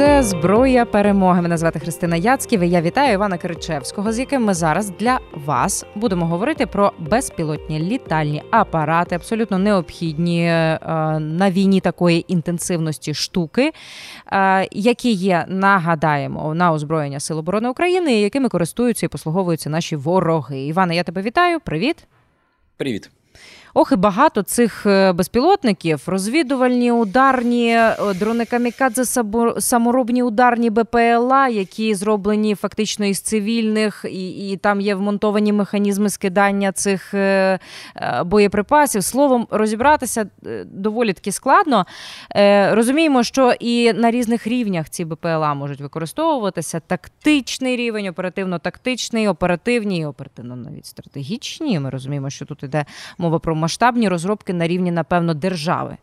Це «Зброя перемоги». Мене звати Христина Яцьків, і я вітаю Івана Киричевського, з яким ми зараз для вас будемо говорити про безпілотні літальні апарати, абсолютно необхідні на війні такої інтенсивності штуки, які є, нагадаємо, на озброєння Сил оборони України, якими користуються і послуговуються наші вороги. Іване, я тебе вітаю. Привіт. Привіт. Ох, і багато цих безпілотників, розвідувальні, ударні, дрони-камікадзе, саморобні ударні БПЛА, які зроблені фактично із цивільних, і там є вмонтовані механізми скидання цих боєприпасів. Словом, розібратися доволі таки складно. Розуміємо, що і на різних рівнях ці БПЛА можуть використовуватися. Тактичний рівень, оперативно-тактичний, оперативні, оперативно навіть стратегічні. Ми розуміємо, що тут йде мова про масштабні розробки на рівні, напевно, держави.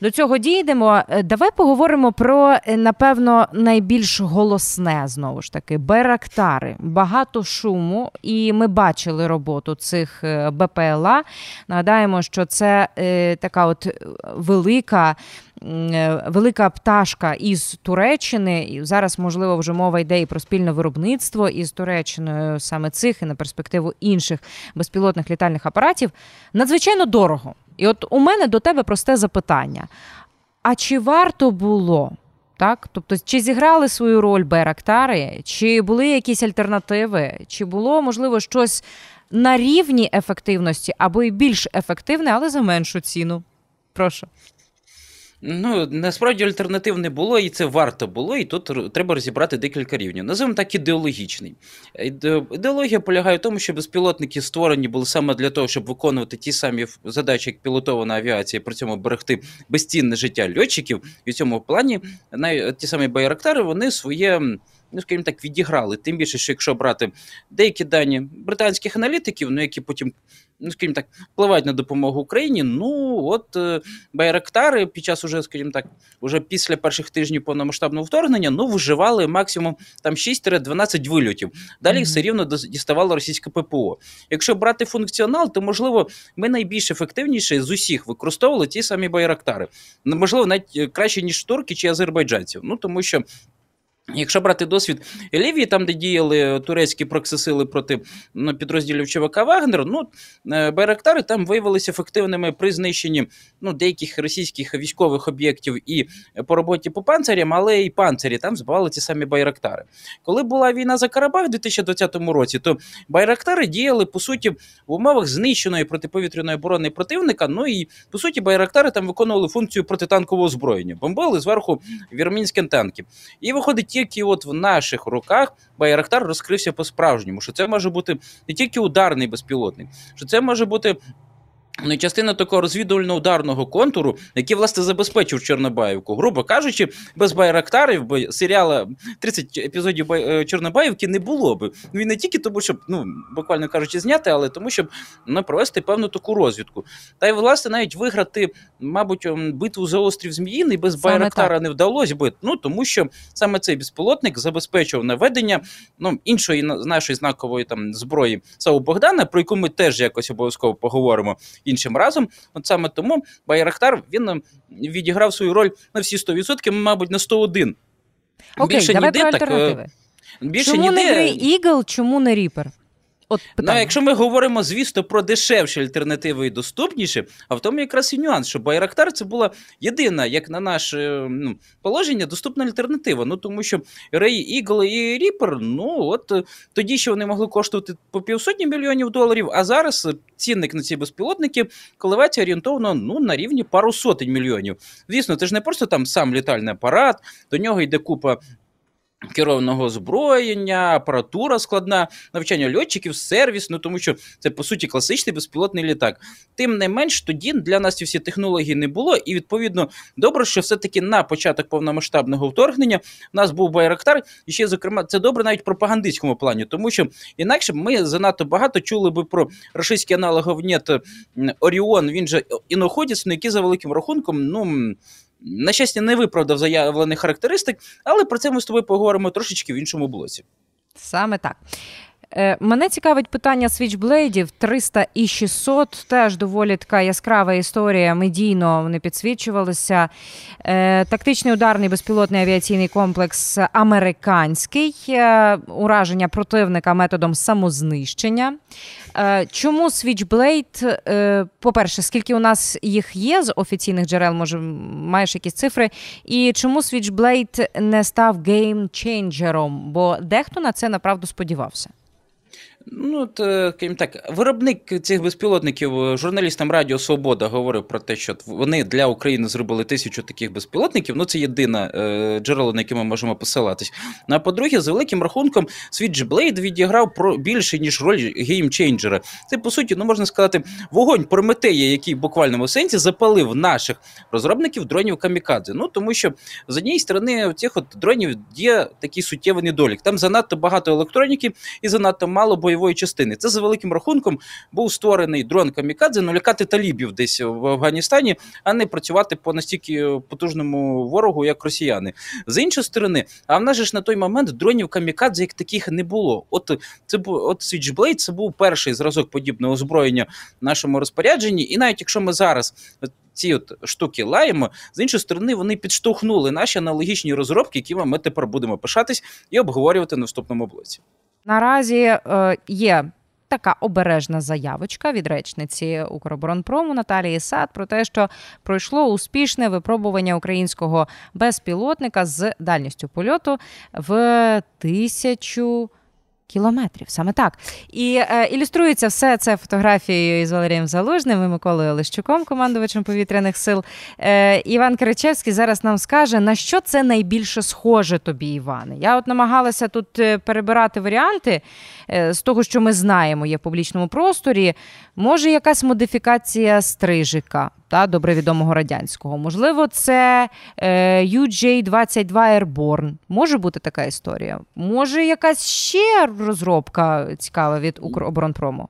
До цього дійдемо. Давай поговоримо про, напевно, найбільш голосне, знову ж таки, байрактари. Багато шуму, і ми бачили роботу цих БПЛА. Нагадаємо, що це така от велика пташка із Туреччини. І зараз, можливо, вже мова йде і про спільне виробництво із Туреччиною саме цих, і на перспективу інших безпілотних літальних апаратів. Надзвичайно дорого. І от у мене до тебе просте запитання. А чи варто було, так? Тобто, чи зіграли свою роль байрактари, чи були якісь альтернативи, чи було, можливо, щось на рівні ефективності або і більш ефективне, але за меншу ціну? Прошу. Ну, насправді альтернатив не було, і це варто було, і тут треба розібрати декілька рівнів. Називаємо так ідеологічний. Ідеологія полягає в тому, що безпілотники створені були саме для того, щоб виконувати ті самі задачі, як пілотована авіація, і при цьому берегти безцінне життя льотчиків. І в цьому плані ті самі байрактари, вони своє... ну, скажімо так, відіграли. Тим більше, що якщо брати деякі дані британських аналітиків, ну, які потім, ну, скажімо так, впливають на допомогу Україні, ну, от байрактари під час уже, скажімо так, уже після перших тижнів повномасштабного вторгнення, ну, вживали максимум там 6-12 вильотів. Далі все рівно діставало російське ППО. Якщо брати функціонал, то, можливо, ми найбільш ефективніше з усіх використовували ті самі байрактари. Можливо, навіть краще, ніж турки чи азербайджанців. Ну, тому що якщо брати досвід Лівії, там, де діяли турецькі проксисили проти підрозділів ЧВК «Вагнер», ну, байрактари там виявилися ефективними при знищенні, ну, деяких російських військових об'єктів і по роботі по панцирям, але і панцирі там збивали ті самі байрактари. Коли була війна за Карабах в 2020 році, то байрактари діяли, по суті, в умовах знищеної протиповітряної оборони противника, ну і, по суті, байрактари там виконували функцію протитанкового озброєння. Бомбили зверху вірменські танки. І виходить, тільки от в наших руках байрактар розкрився по-справжньому, що це може бути не тільки ударний безпілотник, що це може бути частина такого розвідувально-ударного контуру, який, власне, забезпечив Чорнобаївку. Грубо кажучи, без байрактарів, бо серіала 30 епізодів Чорнобаївки не було би. Ну і не тільки тому, щоб, ну, буквально кажучи, зняти, але тому, щоб провести певну таку розвідку. Та й, власне, навіть виграти, мабуть, битву за острів Зміїний без байрактара не вдалося би. Ну, тому що саме цей безпілотник забезпечив наведення, ну, іншої нашої знакової там зброї САУ Богдана, про яку ми теж якось обов'язково поговоримо іншим разом. От саме тому байрактар, він відіграв свою роль на всі 100%, мабуть, на 101. Окей, більше давай ніде, про альтернативи. Більше чому ніде... не Grey Eagle, чому не Reaper? От питання. Ну, якщо ми говоримо, звісно, про дешевші альтернативи і доступніші, а в тому якраз і нюанс, що байрактар – це була єдина, як на наше, ну, положення, доступна альтернатива. Ну, тому що Grey Eagle і Reaper, ну, от тоді ще вони могли коштувати по $150 мільйонів, а зараз цінник на ці безпілотники коливається орієнтовно, ну, на рівні пару сотень мільйонів. Звісно, це ж не просто там сам літальний апарат, до нього йде купа керованого озброєння, апаратура складна, навчання льотчиків, сервіс, ну тому що це, по суті, класичний безпілотний літак. Тим не менш, тоді для нас ці всі технології не було, і, відповідно, добре, що все-таки на початок повномасштабного вторгнення в нас був байрактар, і ще, зокрема, це добре навіть в пропагандистському плані, тому що інакше ми занадто багато чули би про російські аналоги Орион, він же іноходець, ну, який за великим рахунком, ну... на щастя, не виправдав заявлених характеристик, але про це ми з тобою поговоримо трошечки в іншому блоці. Саме так. Мене цікавить питання свічблейдів 300 і 600, теж доволі така яскрава історія, медійно вони підсвічувалися. Тактичний ударний безпілотний авіаційний комплекс американський, ураження противника методом самознищення. Чому свічблейд, по-перше, скільки у нас їх є з офіційних джерел, може маєш якісь цифри, і чому свічблейд не став геймченджером, бо дехто на це, направду, сподівався? Ну, так, виробник цих безпілотників, журналістам Радіо Свобода говорив про те, що вони для України зробили 1000 таких безпілотників, ну це єдине джерело, на яке ми можемо посилатись. А по-друге, за великим рахунком, Switchblade відіграв більше, ніж роль геймченджера. Це, по суті, ну можна сказати, вогонь Прометея, який в буквальному сенсі запалив наших розробників дронів камікадзе. Ну, тому що, з однієї сторони, у цих от дронів є такий суттєвий недолік. Там занадто багато електроніки і занадто мало бойових частини. Це, за великим рахунком, був створений дрон камікадзе, ну, лякати талібів десь в Афганістані, а не працювати по настільки потужному ворогу, як росіяни. З іншої сторони, а в нас же ж на той момент дронів камікадзе як таких не було. От Switchblade це був перший зразок подібного озброєння в нашому розпорядженні, і навіть якщо ми зараз ці от штуки лаємо, з іншої сторони, вони підштовхнули наші аналогічні розробки, якими ми тепер будемо пишатись і обговорювати на наступному блоці. Наразі є така обережна заявочка від речниці Укроборонпрому Наталії Сад про те, що пройшло успішне випробування українського безпілотника з дальністю польоту в 1000 кілометрів. Саме так. І ілюструється все це фотографією із Валерієм Залужним і Миколою Олещуком, командувачем повітряних сил. Іван Киричевський зараз нам скаже, на що це найбільше схоже тобі, Іване. Я от намагалася тут перебирати варіанти з того, що ми знаємо, є в публічному просторі. Може, якась модифікація Стрижика, та добре відомого радянського. Можливо, це UJ-22 Airborne. Може бути така історія? Може, якась ще розробка цікава від Укроборонпрому?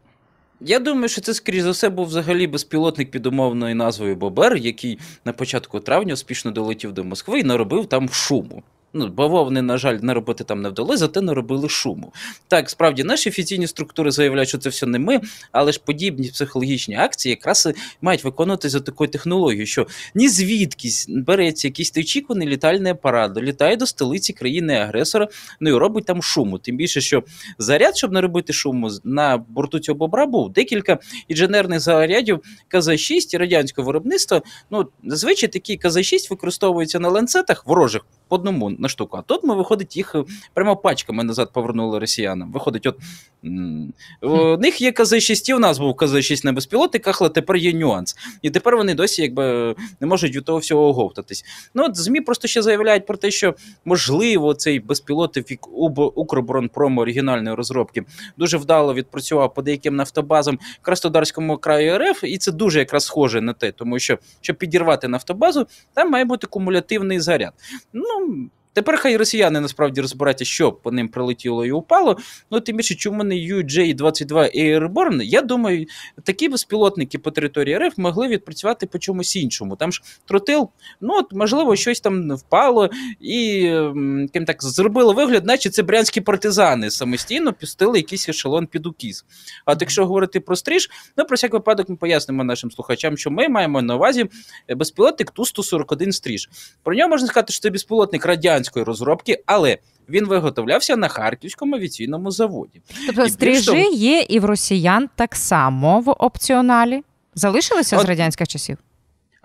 Я думаю, що це, скоріш за все, був взагалі безпілотник під умовною назвою «Бобер», який на початку травня успішно долетів до Москви і наробив там шуму. Ну, бавовни, на жаль, наробити там не вдалося, зате наробили шуму. Так, справді, наші офіційні структури заявляють, що це все не ми, але ж подібні психологічні акції якраз мають виконуватися за такою технологією, що ні звідкись береться якийсь неочікуваний літальний апарат, долітає до столиці країни-агресора, ну і робить там шуму. Тим більше, що заряд, щоб не робити шуму, на борту цього бобра був декілька інженерних зарядів КЗ-6 радянського виробництва. Ну, зазвичай такі КЗ-6 використовуються на ланцетах ворожих, по одному на штуку. А тут ми, виходить, їх прямо пачками назад повернули росіянам. Виходить, от у них є КЗ-6, у нас був КЗ-6 на безпілотниках, але тепер є нюанс. І тепер вони досі якби не можуть від того всього оговтатись. Ну от ЗМІ просто ще заявляють про те, що можливо цей безпілотник Укроборонпрому оригінальної розробки дуже вдало відпрацював по деяким нафтобазам в Краснодарському краю РФ, і це дуже якраз схоже на те, тому що, щоб підірвати нафтобазу, там має бути кумулятивний заряд. Ну, тепер хай росіяни насправді розбираються, що по ним прилетіло і упало. Ну, тим більше, чому не UJ-22 Airborne? Я думаю, такі безпілотники по території РФ могли відпрацювати по чомусь іншому. Там ж тротил, ну, от, можливо, щось там впало і так, зробило вигляд, наче це брянські партизани самостійно пустили якийсь ешелон під укіс. А от якщо говорити про Стриж, ну, про всяк випадок ми пояснимо нашим слухачам, що ми маємо на увазі безпілотник Ту-141 Стриж. Про нього можна сказати, що це безпілотник радянський розробки, але він виготовлявся на Харківському авіаційному заводі. Тобто Стрижі є і в росіян так само в опціоналі? Залишилися з радянських часів?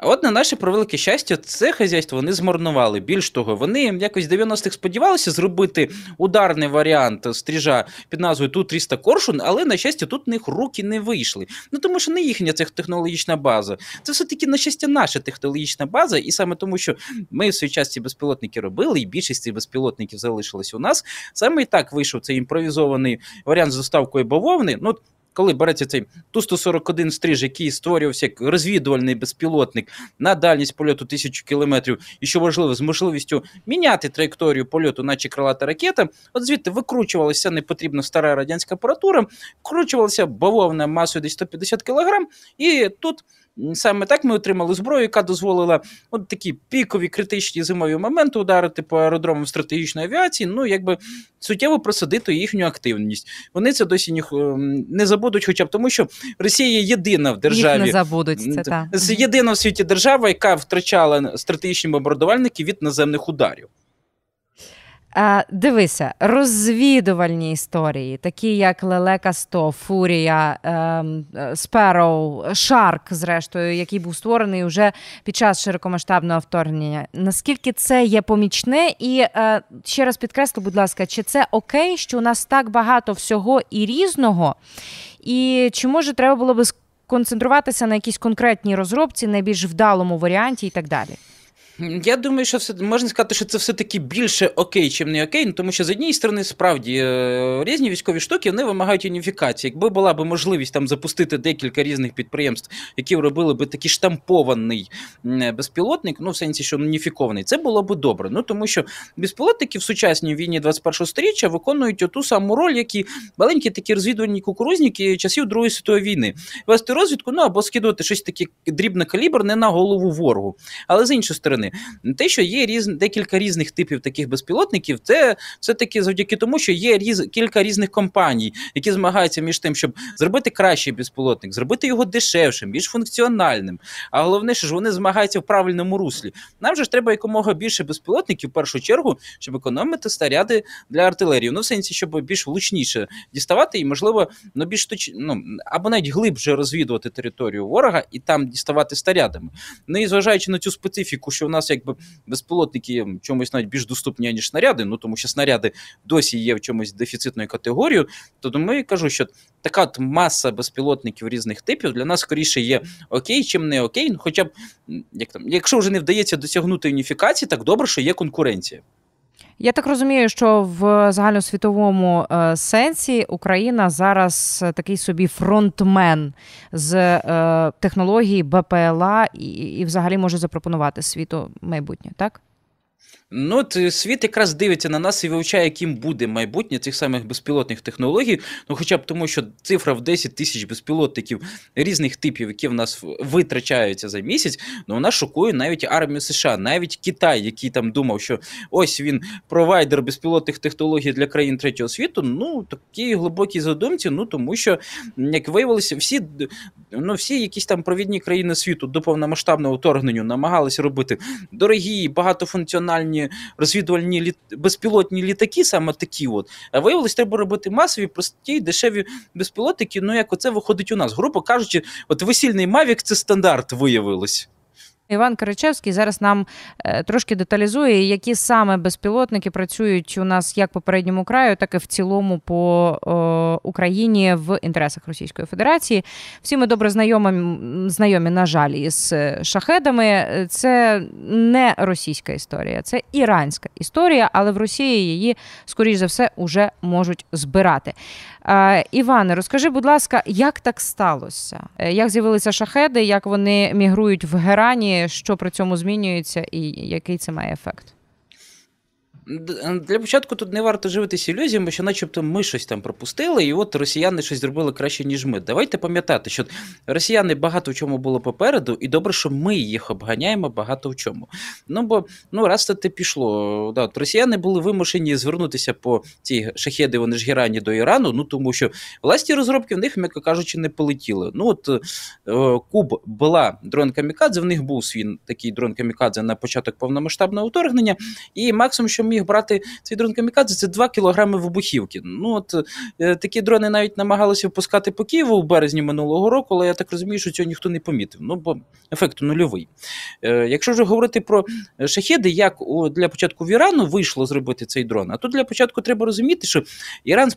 А от на наше превелике щастя, це хазяйство вони змарнували. Більш того, вони якось в 90-х сподівалися зробити ударний варіант Стрижа під назвою Ту-300 Коршун, але, на щастя, тут у них руки не вийшли. Ну, тому що не їхня ця технологічна база. Це все-таки, на щастя, наша технологічна база, і саме тому, що ми в свій час ці безпілотники робили, і більшість цих безпілотників залишилась у нас. Саме і так вийшов цей імпровізований варіант з доставкою бавовни. Ну, коли береться цей Ту-141 Стриж, який створювався як розвідувальний безпілотник на дальність польоту 1000 кілометрів, і що важливо, з можливістю міняти траєкторію польоту, наче крилата ракета, от звідти викручувалася непотрібна стара радянська апаратура, вкручувалася бавовна масою десь 150 кілограм, і тут Саме так ми отримали зброю, яка дозволила от такі пікові критичні зимові моменти ударити по аеродромам стратегічної авіації, ну, якби суттєво просадити їхню активність. Вони це досі не забудуть, хоча б тому, що Росія єдина в державі. Їх не забудуть, це так. Єдина в світі держава, яка втрачала стратегічні бомбардувальники від наземних ударів. Дивися, розвідувальні історії, такі як Лелека 100, Фурія, Спероу, Шарк, зрештою, який був створений вже під час широкомасштабного вторгнення. Наскільки це є помічне? І ще раз підкреслю, будь ласка, чи це окей, що у нас так багато всього і різного? І чи, може, треба було би сконцентруватися на якійсь конкретній розробці, найбільш вдалому варіанті і так далі? Я думаю, що можна сказати, що це все-таки більше окей, чим не окей, тому що, з однієї сторони, справді, різні військові штуки, вони вимагають уніфікації. Якби була б можливість там запустити декілька різних підприємств, які робили б такий штампований безпілотник, ну, в сенсі, що уніфікований, це було б добре. Ну, тому що безпілотники в сучасній війні 21-го сторіччя виконують оту саму роль, як і маленькі такі розвідувальні кукурузники часів Другої світової війни. Вести розвідку, ну, або скидувати щось таке дрібнокаліберне на голову ворогу. Але з іншої сторони, те, що є декілька різних типів таких безпілотників, це все-таки завдяки тому, що є кілька різних компаній, які змагаються між тим, щоб зробити кращий безпілотник, зробити його дешевшим, більш функціональним. А головне, що ж вони змагаються в правильному руслі. Нам же ж треба якомога більше безпілотників, в першу чергу, щоб економити снаряди для артилерії. Ну, в сенсі, щоб більш влучніше діставати і, можливо, ну, більш або навіть глибше розвідувати територію ворога і там діставати снарядами. Ну і зважаючи на цю специфіку, що у нас якби безпілотники чомусь навіть більш доступні, ніж снаряди, ну тому що снаряди досі є в чомусь дефіцитною категорією, то тому я кажу, що така от маса безпілотників різних типів для нас скоріше є окей, чим не окей, хоча б, якщо вже не вдається досягнути уніфікації, так добре, що є конкуренція. Я так розумію, що в загальносвітовому сенсі Україна зараз такий собі фронтмен з технології БПЛА і взагалі може запропонувати світу майбутнє, так? Ну, от світ якраз дивиться на нас і вивчає, яким буде майбутнє цих самих безпілотних технологій. Ну, хоча б тому, що цифра в 10 тисяч безпілотників різних типів, які в нас витрачаються за місяць, ну, вона шокує навіть армію США, навіть Китай, який там думав, що ось він провайдер безпілотних технологій для країн третього світу, ну, такі глибокі задумці, ну, тому що, як виявилося, всі якісь там провідні країни світу до повномасштабного вторгнення намагалися робити дорогі, багатофункціональні розвідувальні безпілотні літаки, саме такі от. А виявилось, треба робити масові, прості, дешеві безпілотники, ну як оце виходить у нас. Грубо кажучи, от весільний Mavic – це стандарт виявилось. Іван Киричевський зараз нам трошки деталізує, які саме безпілотники працюють у нас як по передньому краю, так і в цілому по Україні в інтересах Російської Федерації. Всі ми добре знайомі, на жаль, із шахедами. Це не російська історія, це іранська історія, але в Росії її, скоріш за все, уже можуть збирати. Іване, розкажи, будь ласка, як так сталося? Як з'явилися шахеди, як вони мігрують в Герані, що при цьому змінюється і який це має ефект? Для початку тут не варто живитися ілюзіями, що начебто ми щось там пропустили, і от росіяни щось зробили краще, ніж ми. Давайте пам'ятати, що росіяни багато в чому було попереду, і добре, що ми їх обганяємо багато в чому. Ну, бо, раз це пішло. Да, росіяни були вимушені звернутися по цій шахеди, вони ж Герані, до Ірану, ну, тому що власні розробки в них, м'яко кажучи, не полетіли. Ну, от Куб була дрон-камікадзе, в них був свій такий дрон-камікадзе на початок повномасштабного вторгнення, і максимум, що міг брати цей дрон камікадзе, це 2 кілограми вибухівки. Ну, от такі дрони навіть намагалися впускати по Києву у березні минулого року, але я так розумію, що цього ніхто не помітив. Ну, бо ефект нульовий. Якщо вже говорити про шахеди, як для початку в Ірану вийшло зробити цей дрон, а тут для початку треба розуміти, що Іран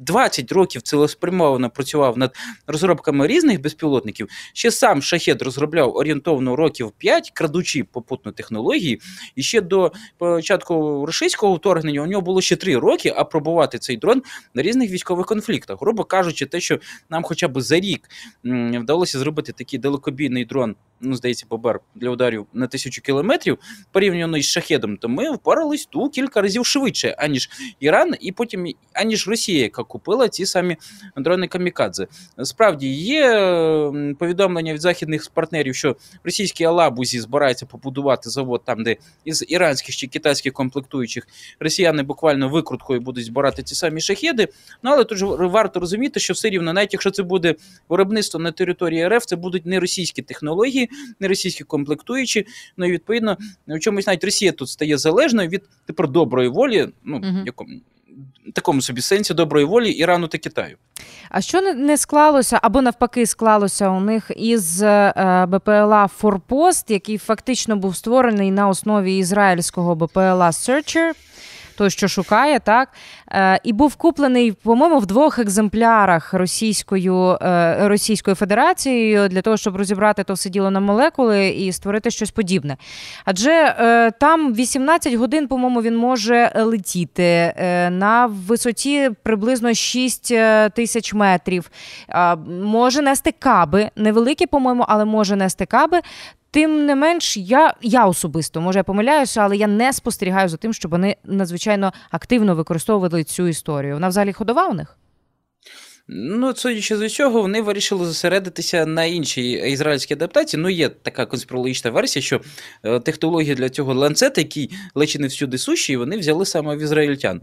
20 років цілеспрямовано працював над розробками різних безпілотників. Ще сам шахед розробляв орієнтовно років 5, крадучи попутно технології. І ще до початку російського вторгнення у нього було ще 3 роки апробувати цей дрон на різних військових конфліктах. Грубо кажучи, те, що нам хоча б за рік вдалося зробити такий далекобійний дрон ну, здається, Бобер для ударів на 1000 кілометрів, порівняно із Шахедом, то ми впорались ту кілька разів швидше, аніж Іран, і потім аніж Росія, яка купила ці самі дрони камікадзе. Справді, є повідомлення від західних партнерів, що російські алабузі збираються побудувати завод там, де із іранських чи китайських комплектуючих росіяни буквально викруткою будуть збирати ці самі Шахеди. Ну, але тут варто розуміти, що все рівно, навіть якщо це буде виробництво на території РФ, це будуть не російські технології, не російські комплектуючі, ну і відповідно, в чомусь навіть Росія тут стає залежною від тепер доброї волі, ну, такому собі сенсі доброї волі Ірану та Китаю. А що не склалося, або навпаки склалося у них із БПЛА «Форпост», який фактично був створений на основі ізраїльського БПЛА «Серчер», той, що шукає, так? І був куплений, по-моєму, в 2 екземплярах Російською Федерацією для того, щоб розібрати то все діло на молекули і створити щось подібне. Адже там 18 годин, по-моєму, він може летіти на висоті приблизно 6000 метрів. Може нести каби, невеликі, по-моєму, але може нести каби. Тим не менш, я особисто, може я помиляюся, але я не спостерігаю за тим, щоб вони надзвичайно активно використовували цю історію. Вона взагалі ходова у них? Ну, судячи з усього, вони вирішили зосередитися на іншій ізраїльській адаптації. Ну, є така конспірологічна версія, що технології для цього ланцета, який лечить не всюди сущі, вони взяли саме в ізраїльтян.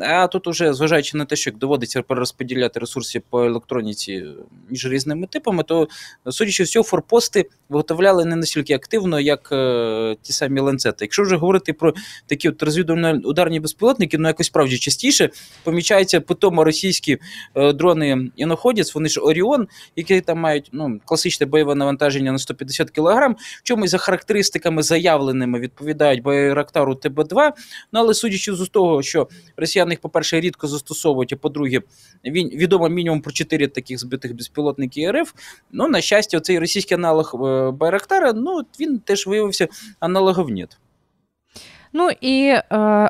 А тут уже, зважаючи на те, що доводиться перерозподіляти ресурси по електроніці між різними типами, то, судячи з усього, форпости виготовляли не настільки активно, як ті самі ланцети. Якщо вже говорити про такі от розвідувально-ударні безпілотники, ну, якось справді частіше помічаються питомо російські дрони іноходець, вони ж Оріон, які там мають, ну, класичне бойове навантаження на 150 кг, в чомусь за характеристиками заявленими відповідають Байрактару ТБ-2, ну, але судячи з того, що росіяни їх, по-перше, рідко застосовують, а по-друге, відомо мінімум про 4 таких збитих безпілотників РФ, ну, на щастя, цей російський аналог Байрактара, ну, він теж виявився аналогов нет. Ну і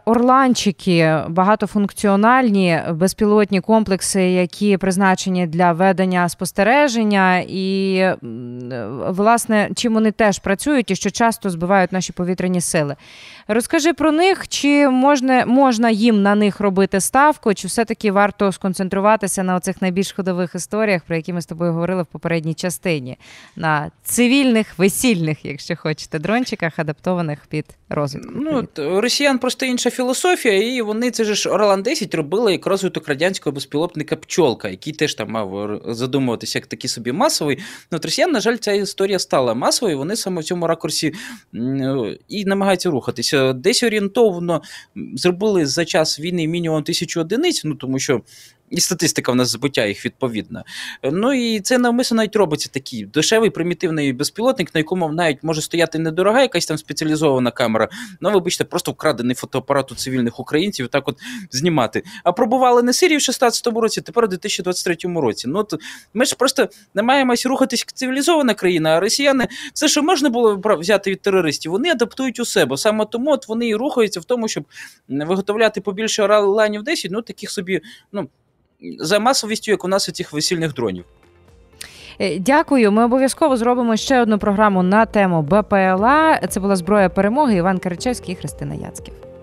орланчики, багатофункціональні безпілотні комплекси, які призначені для ведення спостереження і, власне, чим вони теж працюють і що часто збивають наші повітряні сили. Розкажи про них, чи можна їм на них робити ставку, чи все-таки варто сконцентруватися на оцих найбільш ходових історіях, про які ми з тобою говорили в попередній частині, на цивільних, весільних, якщо хочете, дрончиках, адаптованих під розвідку. Ну, росіян просто інша філософія, і вони, це ж Орлан 10 робили як розвиток радянського безпілотника Пчолка, який теж там мав задумуватися як такий собі масовий. Ну, от росіян, на жаль, ця історія стала масовою, вони саме в цьому ракурсі і намагаються рухатися. Десь орієнтовно зробили за час війни мінімум 1000 одиниць, ну, тому що і статистика в нас збиття їх відповідна. Ну і це навмисно навіть робиться такий дешевий, примітивний безпілотник, на якому навіть може стояти недорога якась там спеціалізована камера, ну, вибачте, просто вкрадений фотоапарат у цивільних українців, так от знімати. А пробували не Сирію в 2016 році, тепер у 2023 році. Ну, от ми ж просто намагаємося рухатись цивілізована країна, а росіяни все, що можна було взяти від терористів, вони адаптують у себе. Саме тому от вони і рухаються в тому, щоб виготовляти побільше Орланів 10, ну, таких собі, ну, за масовістю, як у нас у цих весільних дронів. Дякую. Ми обов'язково зробимо ще одну програму на тему БПЛА. Це була «Зброя перемоги». Іван Киричевський і Христина Яцьків.